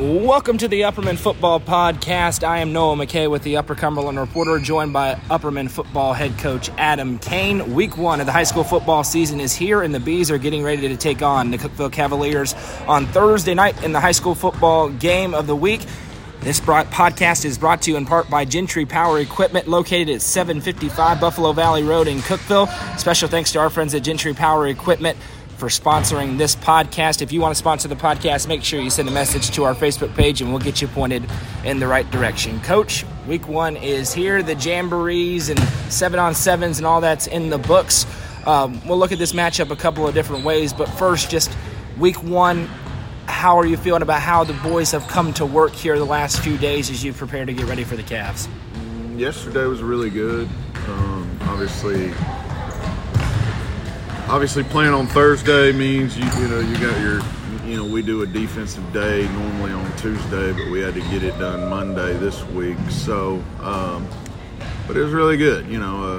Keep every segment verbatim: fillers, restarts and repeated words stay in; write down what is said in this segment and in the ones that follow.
Welcome to the Upperman Football Podcast. I am Noah McKay with the Upper Cumberland Reporter, joined by Upperman Football Head Coach Adam Kane. Week one of the high school football season is here, and the Bees are getting ready to take on the Cookeville Cavaliers on Thursday night in the high school football game of the week. This podcast is brought to you in part by Gentry Power Equipment, located at seven fifty-five Buffalo Valley Road in Cookeville. Special thanks to our friends at Gentry Power Equipment for sponsoring this podcast. If you want to sponsor the podcast, make sure you send a message to our Facebook page and we'll get you pointed in the right direction. Coach, week one is here. The jamborees and seven-on-sevens and all that's in the books. Um, we'll look at this matchup a couple of different ways, but first, just week one, how are you feeling about how the boys have come to work here the last few days as you prepare to get ready for the Cavs? Yesterday was really good. Um, obviously... Obviously, playing on Thursday means you, you know you got your you know we do a defensive day normally on Tuesday, but we had to get it done Monday this week. So, um, but it was really good. You know, a,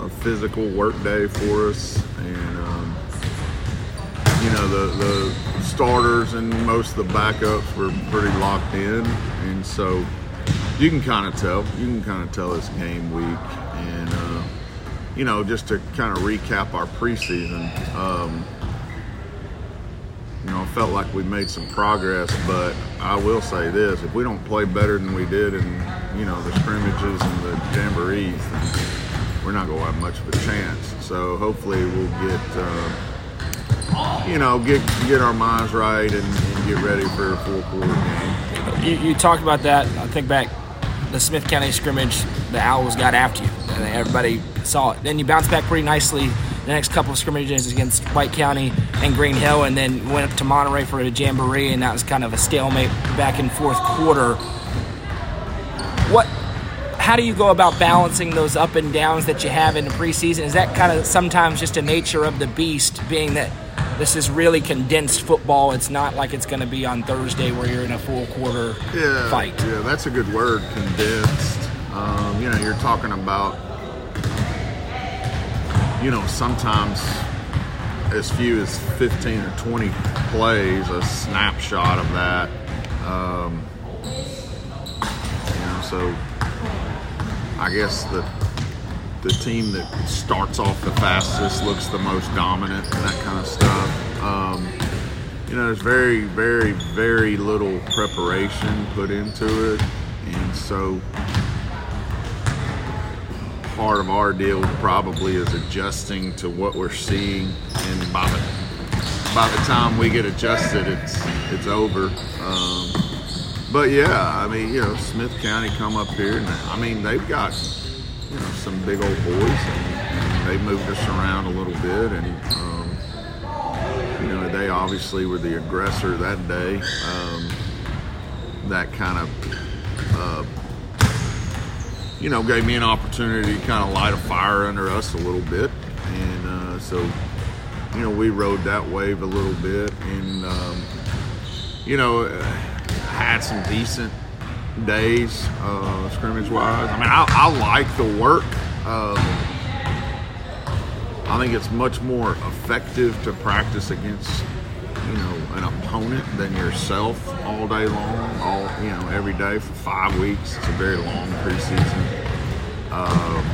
a, a physical work day for us, and um, you know the the starters and most of the backups were pretty locked in, and so you can kind of tell. You can kind of tell it's game week, and. Uh, You know, just to kind of recap our preseason, um, you know, I felt like we made some progress, but I will say this, if we don't play better than we did in, you know, the scrimmages and the jamborees, we're not going to have much of a chance. So hopefully we'll get, uh, you know, get get our minds right and, and get ready for a full quarter game. You, you talked about that. I think back the Smith County scrimmage, the Owls got after you. I think everybody saw it. Then you bounced back pretty nicely the next couple of scrimmages against White County and Green Hill, and then went up to Monterey for a jamboree, and that was kind of a stalemate back and forth quarter. What? How do you go about balancing those up and downs that you have in the preseason? Is that kind of sometimes just a nature of the beast, being that this is really condensed football? It's not like it's going to be on Thursday where you're in a full quarter yeah, fight. Yeah, that's a good word, condensed. Um, you know, you're talking about, you know, sometimes as few as fifteen or twenty plays, a snapshot of that. Um, you know, so I guess the the team that starts off the fastest looks the most dominant and that kind of stuff. Um, you know, there's very, very, very little preparation put into it, and so part of our deal probably is adjusting to what we're seeing, and by the by the time we get adjusted, it's it's over. Um, but yeah, I mean, you know, Smith County come up here, and I mean, they've got you know some big old boys, and, and they moved us around a little bit, and um, you know, they obviously were the aggressor that day. Um, that kind of. Uh, you know, gave me an opportunity to kind of light a fire under us a little bit. And uh, so, you know, we rode that wave a little bit and, um, you know, uh, had some decent days uh, scrimmage-wise. I mean, I, I like the work. Um, I think it's much more effective to practice against, you know, an opponent than yourself all day long, all you know, every day for five weeks. It's a very long preseason. Um,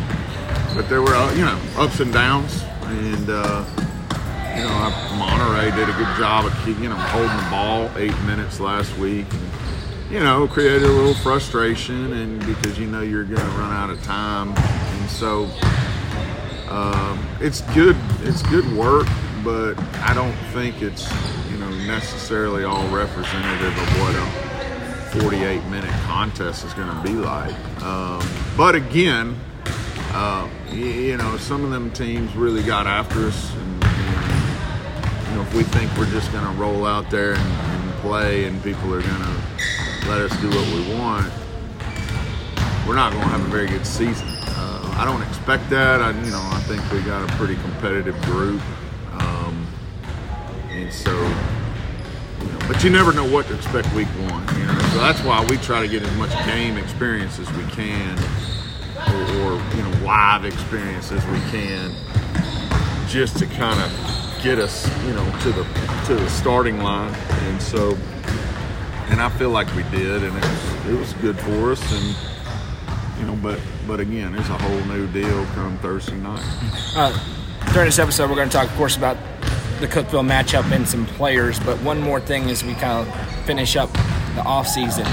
but there were, uh, you know, ups and downs, and uh, you know, Monterey did a good job of keeping, you know, holding the ball eight minutes last week. And, you know, created a little frustration, and because you know you're going to run out of time, and so um, it's good. It's good work, but I don't think it's necessarily all representative of what a forty-eight minute contest is going to be like. Um, but again, uh, you, you know, some of them teams really got after us. And, and you know, if we think we're just going to roll out there and, and play, and people are going to let us do what we want, we're not going to have a very good season. Uh, I don't expect that. I, you know, I think we got a pretty competitive group, um, and so. But you never know what to expect week one, you know. So that's why we try to get as much game experience as we can, or, or you know, live experience as we can, just to kind of get us, you know, to the to the starting line. And so, and I feel like we did, and it was, it was good for us. And you know, but but again, it's a whole new deal come Thursday night. Uh, during this episode, we're going to talk, of course, about the Cookeville matchup and some players. But one more thing as we kind of finish up the off season.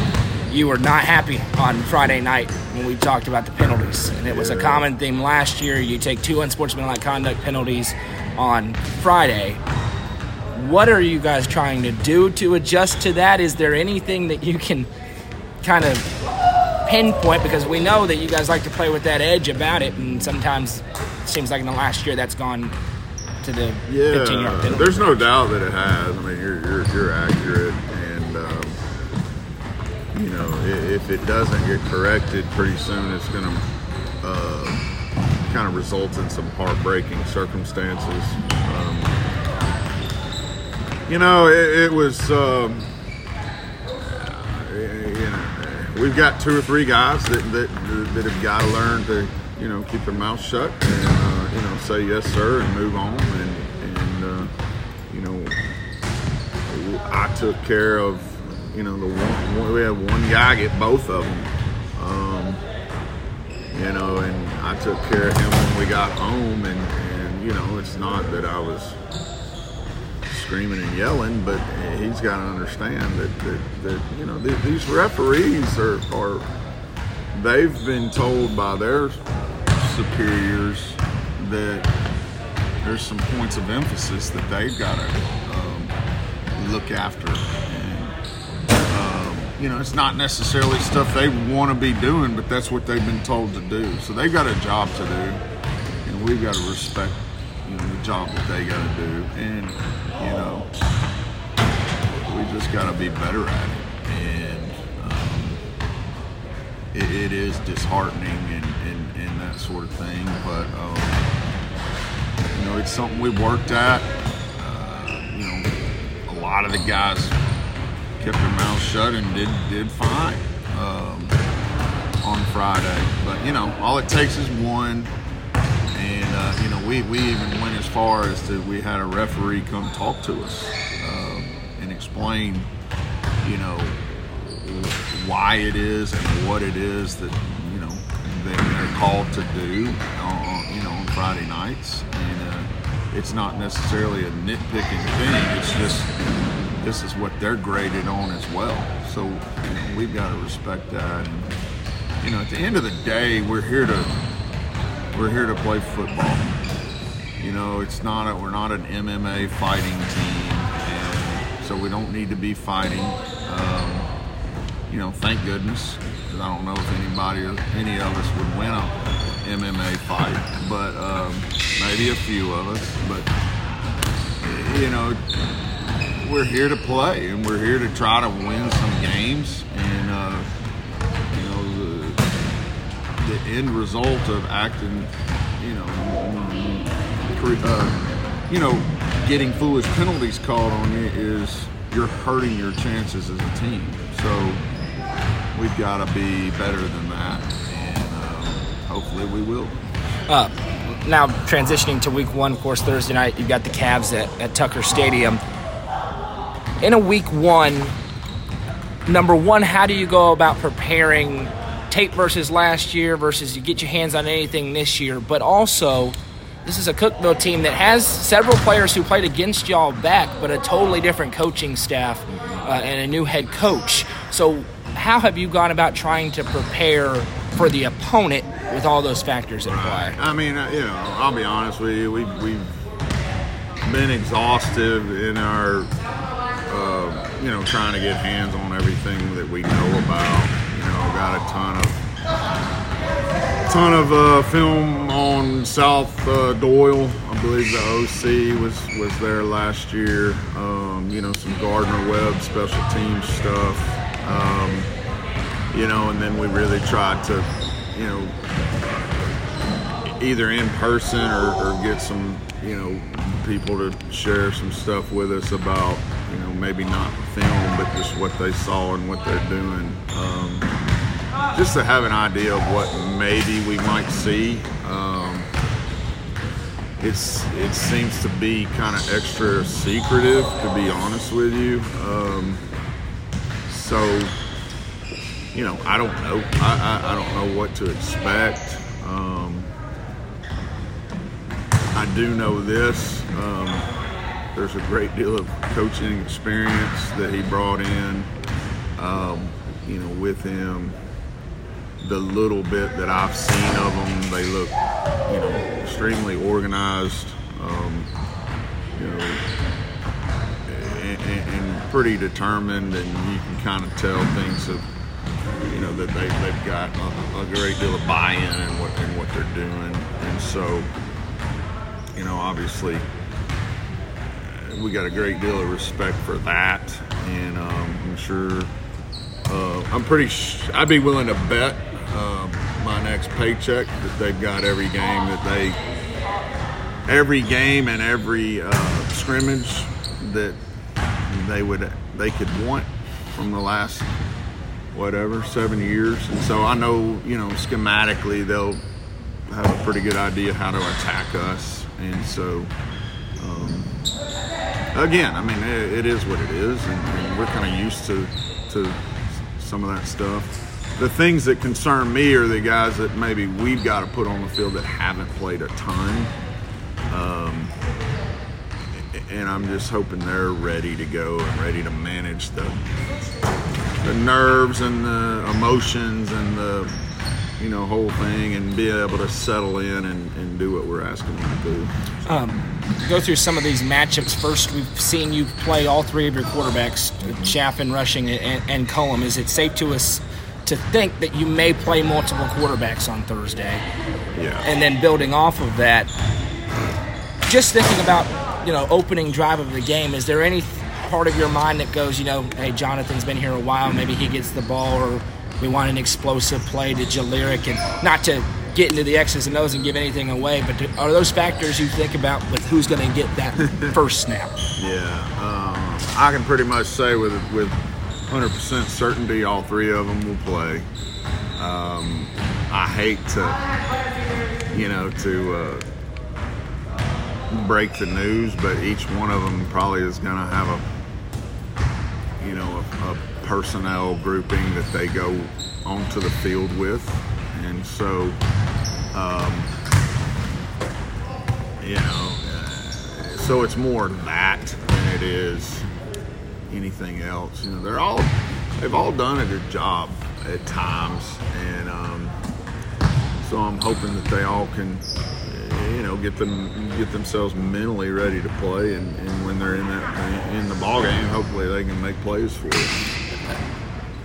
You were not happy on Friday night when we talked about the penalties. And it was a common theme last year. You take two unsportsmanlike conduct penalties on Friday. What are you guys trying to do to adjust to that? Is there anything that you can kind of pinpoint? Because we know that you guys like to play with that edge about it. And sometimes it seems like in the last year that's gone to the yeah, fifteen-yard penalty. There's no doubt that it has. I mean, you're, you're, you're accurate. And, um, you know, if it doesn't get corrected pretty soon, it's going to uh, kind of result in some heartbreaking circumstances. Um, you know, it, it was, um, you know, we've got two or three guys that, that, that have got to learn to, you know, keep their mouth shut and, uh, you know, say yes, sir, and move on. And, and uh, you know, I took care of, You know, the one, we had one guy get both of them. Um, you know, and I took care of him when we got home. And, and, you know, it's not that I was screaming and yelling, but he's got to understand that, that, that you know, th- these referees are, are, they've been told by their superiors that there's some points of emphasis that they've got to um, look after. You know, it's not necessarily stuff they want to be doing, but that's what they've been told to do. So they've got a job to do, and we've got to respect, you know, the job that they got to do. And, you know, we just got to be better at it. And um, it, it is disheartening and, and, and that sort of thing. But, um, you know, it's something we worked at. Uh, you know, a lot of the guys kept their mouth shut and did did fine um, on Friday. But, you know, all it takes is one. And, uh, you know, we, we even went as far as to we had a referee come talk to us um, and explain, you know, why it is and what it is that, you know, they're called to do, on, you know, on Friday nights. And uh, it's not necessarily a nitpicking thing. It's just... this is what they're graded on as well. So, you know, we've got to respect that. And, you know, at the end of the day, we're here to we're here to play football. You know, it's not a, we're not an M M A fighting team, and so we don't need to be fighting. Um, you know, thank goodness, because I don't know if anybody or any of us would win a M M A fight, but um, maybe a few of us. But you know. We're here to play, and we're here to try to win some games. And uh, you know, the, the end result of acting, you know, uh, you know, getting foolish penalties called on you is you're hurting your chances as a team. So we've got to be better than that, and uh, hopefully we will. Uh, now transitioning to week one, of course, Thursday night, you've got the Cavs at, at Tucker Stadium. In a week one, number one, how do you go about preparing tape versus last year versus you get your hands on anything this year? But also, this is a Cookeville team that has several players who played against y'all back, but a totally different coaching staff uh, and a new head coach. So how have you gone about trying to prepare for the opponent with all those factors at play? I mean, you know, I'll be honest with you. We've, we've been exhaustive in our – Uh, you know, trying to get hands on everything that we know about. You know, got a ton of ton of uh, film on South uh, Doyle. I believe the O C was, was there last year. Um, you know, some Gardner-Webb special team stuff. Um, you know, and then we really tried to, you know, either in person or, or get some, you know, people to share some stuff with us about, you know, maybe not the film, but just what they saw and what they're doing. Um, just to have an idea of what maybe we might see. Um, it's it seems to be kind of extra secretive, to be honest with you. Um, So, you know, I don't know. I, I, I don't know what to expect. Um, I do know this. Um, there's a great deal of coaching experience that he brought in, um, you know, with him. The little bit that I've seen of them, they look, you know, extremely organized, um, you know, and, and pretty determined, and you can kind of tell things that, you know, that they, they've got a, a great deal of buy-in in what, in what they're doing. And so, you know, obviously we got a great deal of respect for that, and um, I'm sure Uh, I'm pretty. Sh- I'd be willing to bet uh, my next paycheck that they've got every game that they, every game and every uh, scrimmage that they would they could want from the last whatever seven years. And so I know, you know, schematically they'll have a pretty good idea how to attack us. And so um, again, I mean, it, it is what it is, and, and we're kind of used to to. some of that stuff. The things that concern me are the guys that maybe we've got to put on the field that haven't played a ton. Um, and I'm just hoping they're ready to go and ready to manage the the nerves and the emotions and the, you know, whole thing, and be able to settle in and, and do what we're asking them to do. Um, go through some of these matchups. First, we've seen you play all three of your quarterbacks, mm-hmm. Chaffin, Rushing, and, and Cullum. Is it safe to us to think that you may play multiple quarterbacks on Thursday? Yeah. And then building off of that, just thinking about, you know, opening drive of the game, is there any part of your mind that goes, you know, hey, Jonathan's been here a while, maybe he gets the ball, or we want an explosive play to Jaleric, and not to get into the X's and O's and give anything away, but to, are those factors you think about with who's going to get that first snap? Yeah, um, I can pretty much say with with one hundred percent certainty all three of them will play. Um, I hate to, you know, to uh, break the news, but each one of them probably is going to have a, you know, a, a personnel grouping that they go onto the field with. And so, um, you know, so it's more that than it is anything else. You know, they're all, they've all done a good job at times. And um, so I'm hoping that they all can, you know, get them, get themselves mentally ready to play. And, and when they're in that, in the ball game, hopefully they can make plays for it.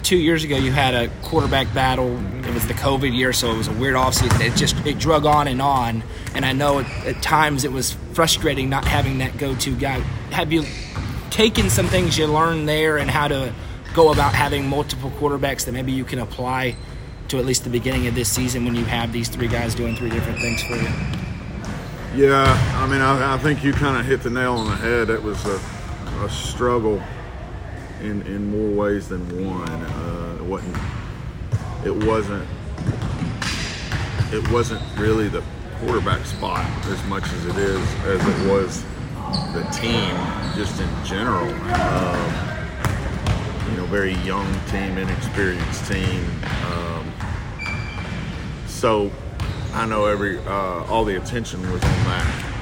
Two years ago, you had a quarterback battle. It was the COVID year, so it was a weird offseason. It just it drug on and on, and I know at, at times it was frustrating not having that go-to guy. Have you taken some things you learned there and how to go about having multiple quarterbacks that maybe you can apply to at least the beginning of this season when you have these three guys doing three different things for you? Yeah, I mean, I, I think you kind of hit the nail on the head. It was a, a struggle. In, in more ways than one, uh, it wasn't. It wasn't. It wasn't really the quarterback spot as much as it is as it was the team, just in general. Um, you know, very young team, inexperienced team. Um, so I know every uh, all the attention was on that.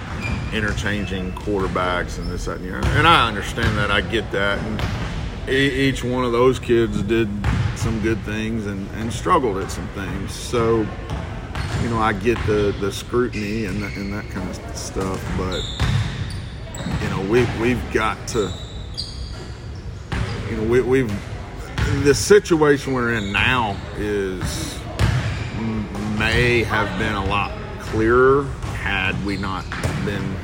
Interchanging quarterbacks and this, that, and the other. And I understand that. I get that. And e- each one of those kids did some good things and, and struggled at some things. So, you know, I get the, the scrutiny and, the, and that kind of stuff. But, you know, we, we've got to, you know, we, we've, the situation we're in now is, may have been a lot clearer had we not been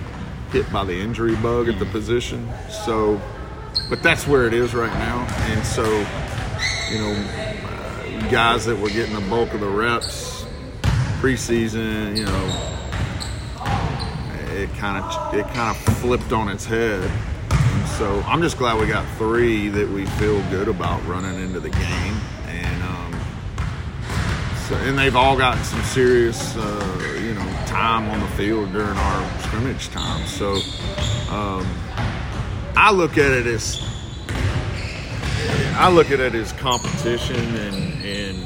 hit by the injury bug at the position. So, but that's where it is right now. And so, you know, uh, guys that were getting the bulk of the reps preseason, you know, it kind of it kind of flipped on its head. And so I'm just glad we got three that we feel good about running into the game. And um, so, and they've all gotten some serious, uh, you know, time on the field during our scrimmage time. So um, I look at it as, I look at it as competition, and, and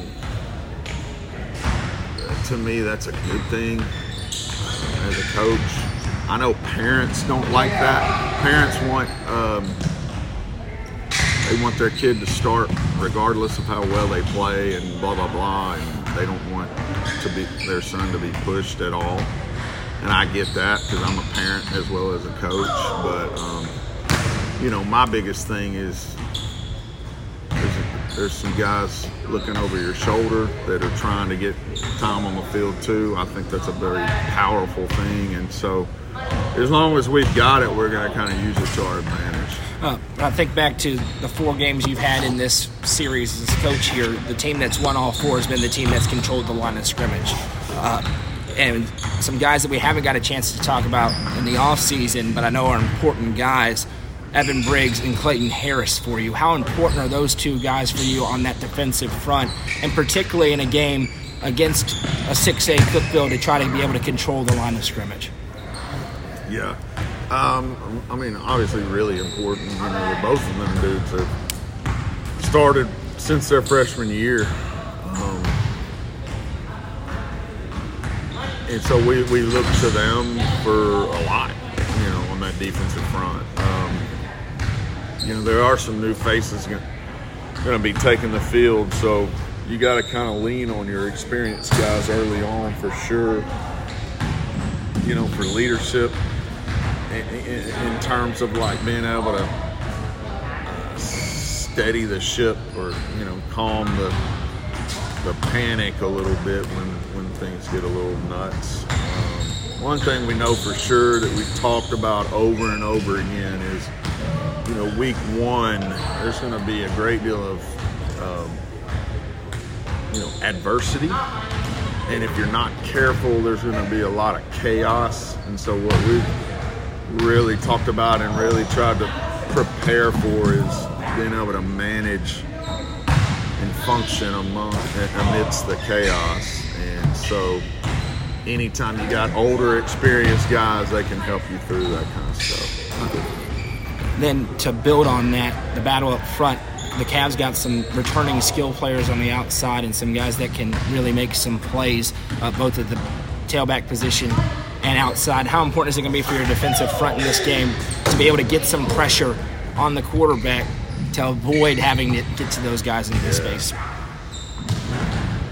to me, that's a good thing as a coach. I know parents don't like that. Parents want um, they want their kid to start regardless of how well they play and blah, blah, blah, and they don't want to be their son to be pushed at all. And I get that because I'm a parent as well as a coach. But, um, you know, my biggest thing is there's, a, there's some guys looking over your shoulder that are trying to get time on the field too. I think that's a very powerful thing. And so as long as we've got it, we're going to kind of use it to our advantage. Uh, I think back to the four games you've had in this series as coach here. The team that's won all four has been the team that's controlled the line of scrimmage. Uh, and some guys that we haven't got a chance to talk about in the offseason, but I know are important guys, Evan Briggs and Clayton Harris for you. How important are those two guys for you on that defensive front, and particularly in a game against a six A Cookeville to try to be able to control the line of scrimmage? Yeah. Um, I mean, obviously really important. You know, both of them dudes have started since their freshman year. Um, And so we, we look to them for a lot, you know, on that defensive front. Um, you know, there are some new faces going to be taking the field, so you got to kind of lean on your experienced guys early on for sure, you know, for leadership in, in, in terms of, like, being able to steady the ship or, you know, calm the the panic a little bit when things get a little nuts. Um, one thing we know for sure that we've talked about over and over again is, you know, week one, there's going to be a great deal of, um, you know, adversity. And if you're not careful, there's going to be a lot of chaos. And so what we've really talked about and really tried to prepare for is being able to manage and function among, amidst the chaos. And so anytime you got older, experienced guys, they can help you through that kind of stuff. Then to build on that, the battle up front, the Cavs got some returning skill players on the outside and some guys that can really make some plays, uh, both at the tailback position and outside. How important is it going to be for your defensive front in this game to be able to get some pressure on the quarterback to avoid having to get to those guys in this yeah. space?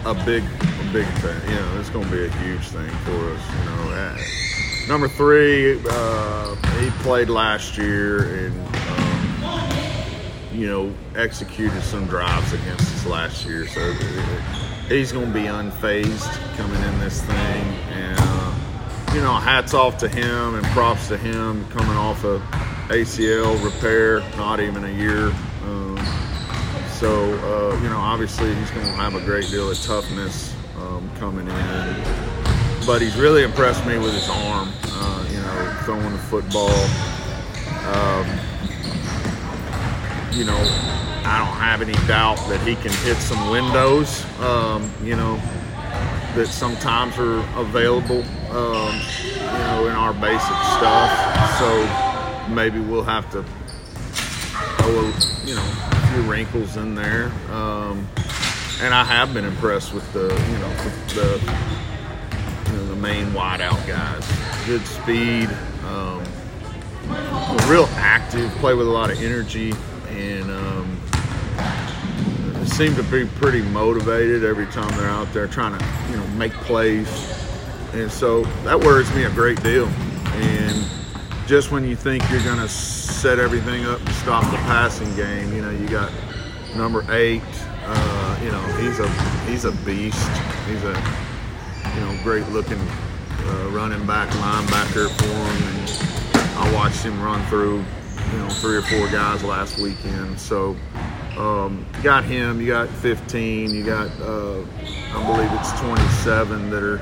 A big, a big thing. You know, it's going to be a huge thing for us. You know, that. Number three, uh, he played last year and, um, you know, executed some drives against us last year. So he's going to be unfazed coming in this thing. And, uh, you know, hats off to him and props to him coming off of A C L repair, not even a year. Um, so, uh, you know, obviously he's going to have a great deal of toughness um, coming in. But he's really impressed me with his arm, uh, you know, throwing the football. Um, you know, I don't have any doubt that he can hit some windows, um, you know, that sometimes are available, um, you know, in our basic stuff. So, maybe we'll have to throw, you know, a few wrinkles in there. Um, and I have been impressed with the, you know, the, you know, the main wideout guys. Good speed, um, real active, play with a lot of energy, and um, they seem to be pretty motivated every time they're out there trying to, you know, make plays. And so that worries me a great deal. And just when you think you're going to set everything up to stop the passing game, you know, you got number eight, uh, you know, he's a he's a beast. He's a, you know, great-looking uh, running back, linebacker for him. And I watched him run through, you know, three or four guys last weekend. So um, you got him, you got fifteen, you got, uh, I believe it's twenty-seven that are,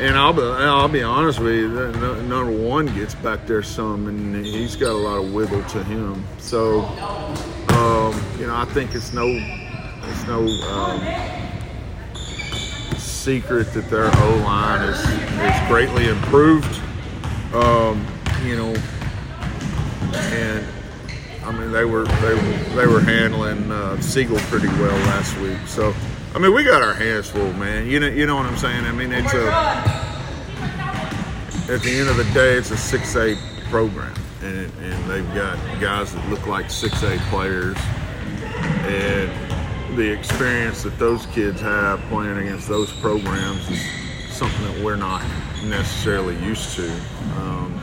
and I'll be, I'll be honest with you, number one gets back there some, and he's got a lot of wiggle to him. So, um, you know, I think it's no it's no um, secret that their O-line is, is greatly improved, um, you know, and I mean, they were they were, they were handling uh, Siegel pretty well last week. So, I mean, we got our hands full, man. You know, you know what I'm saying? I mean, it's a, at the end of the day, it's a six A program, and it, and they've got guys that look like six A players, and the experience that those kids have playing against those programs is something that we're not necessarily used to. Um,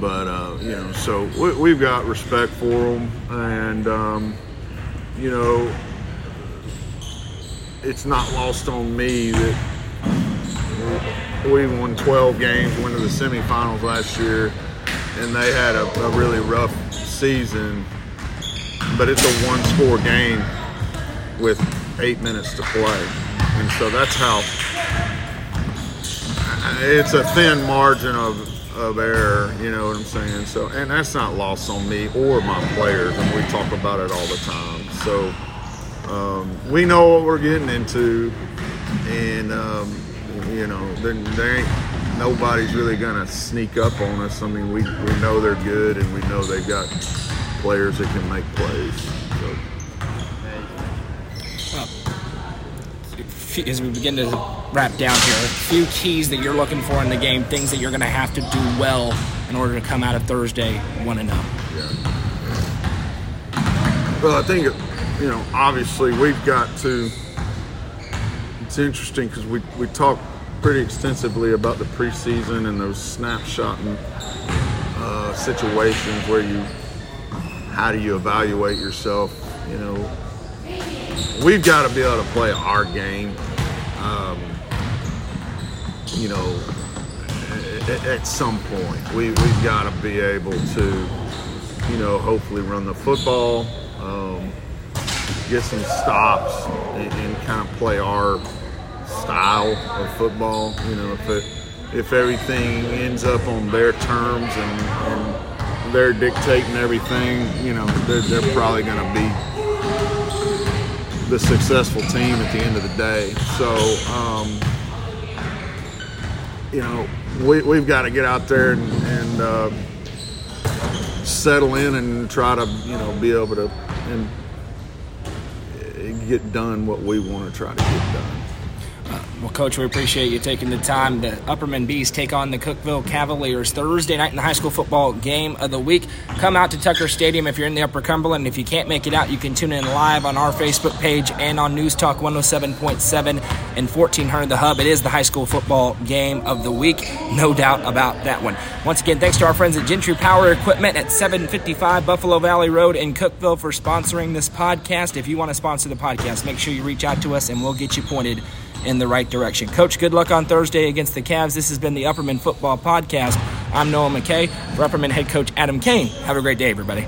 But, uh, you know, so we, we've got respect for them. And, um, you know, it's not lost on me that we won twelve games, went to the semifinals last year, and they had a, a really rough season. But it's a one-score game with eight minutes to play. And so that's how – it's a thin margin of – of error, you know what I'm saying? So, and that's not lost on me or my players, and we talk about it all the time. So, um, we know what we're getting into, and, um, you know, there, there ain't nobody's really going to sneak up on us. I mean, we, we know they're good, and we know they've got players that can make plays. So. Well, as we begin to wrap down here, a few keys that you're looking for in the game, things that you're going to have to do well in order to come out of Thursday one and oh. Yeah. Well, I think, you know, obviously we've got to – it's interesting because we, we talk pretty extensively about the preseason and those snapshotting uh, situations where you – how do you evaluate yourself, you know. We've got to be able to play our game. Um, you know, at, at some point, we, we've got to be able to, you know, hopefully run the football, um, get some stops, and, and kind of play our style of football. You know, if it, if everything ends up on their terms and, and they're dictating everything, you know, they're, they're probably going to be the successful team at the end of the day. So, um, you know, we, we've got to get out there and, and uh, settle in and try to, you know, be able to and get done what we want to try to get done. Uh, well, Coach, we appreciate you taking the time. The Upperman Bees take on the Cookeville Cavaliers Thursday night in the high school football game of the week. Come out to Tucker Stadium if you're in the Upper Cumberland. If you can't make it out, you can tune in live on our Facebook page and on News Talk one oh seven point seven and fourteen hundred The Hub. It is the high school football game of the week. No doubt about that one. Once again, thanks to our friends at Gentry Power Equipment at seven fifty-five Buffalo Valley Road in Cookeville for sponsoring this podcast. If you want to sponsor the podcast, make sure you reach out to us and we'll get you pointed in the right direction. Coach, good luck on Thursday against the Cavs. This has been the Upperman Football Podcast. I'm Noah McKay for Upperman head coach Adam Kane. Have a great day, everybody.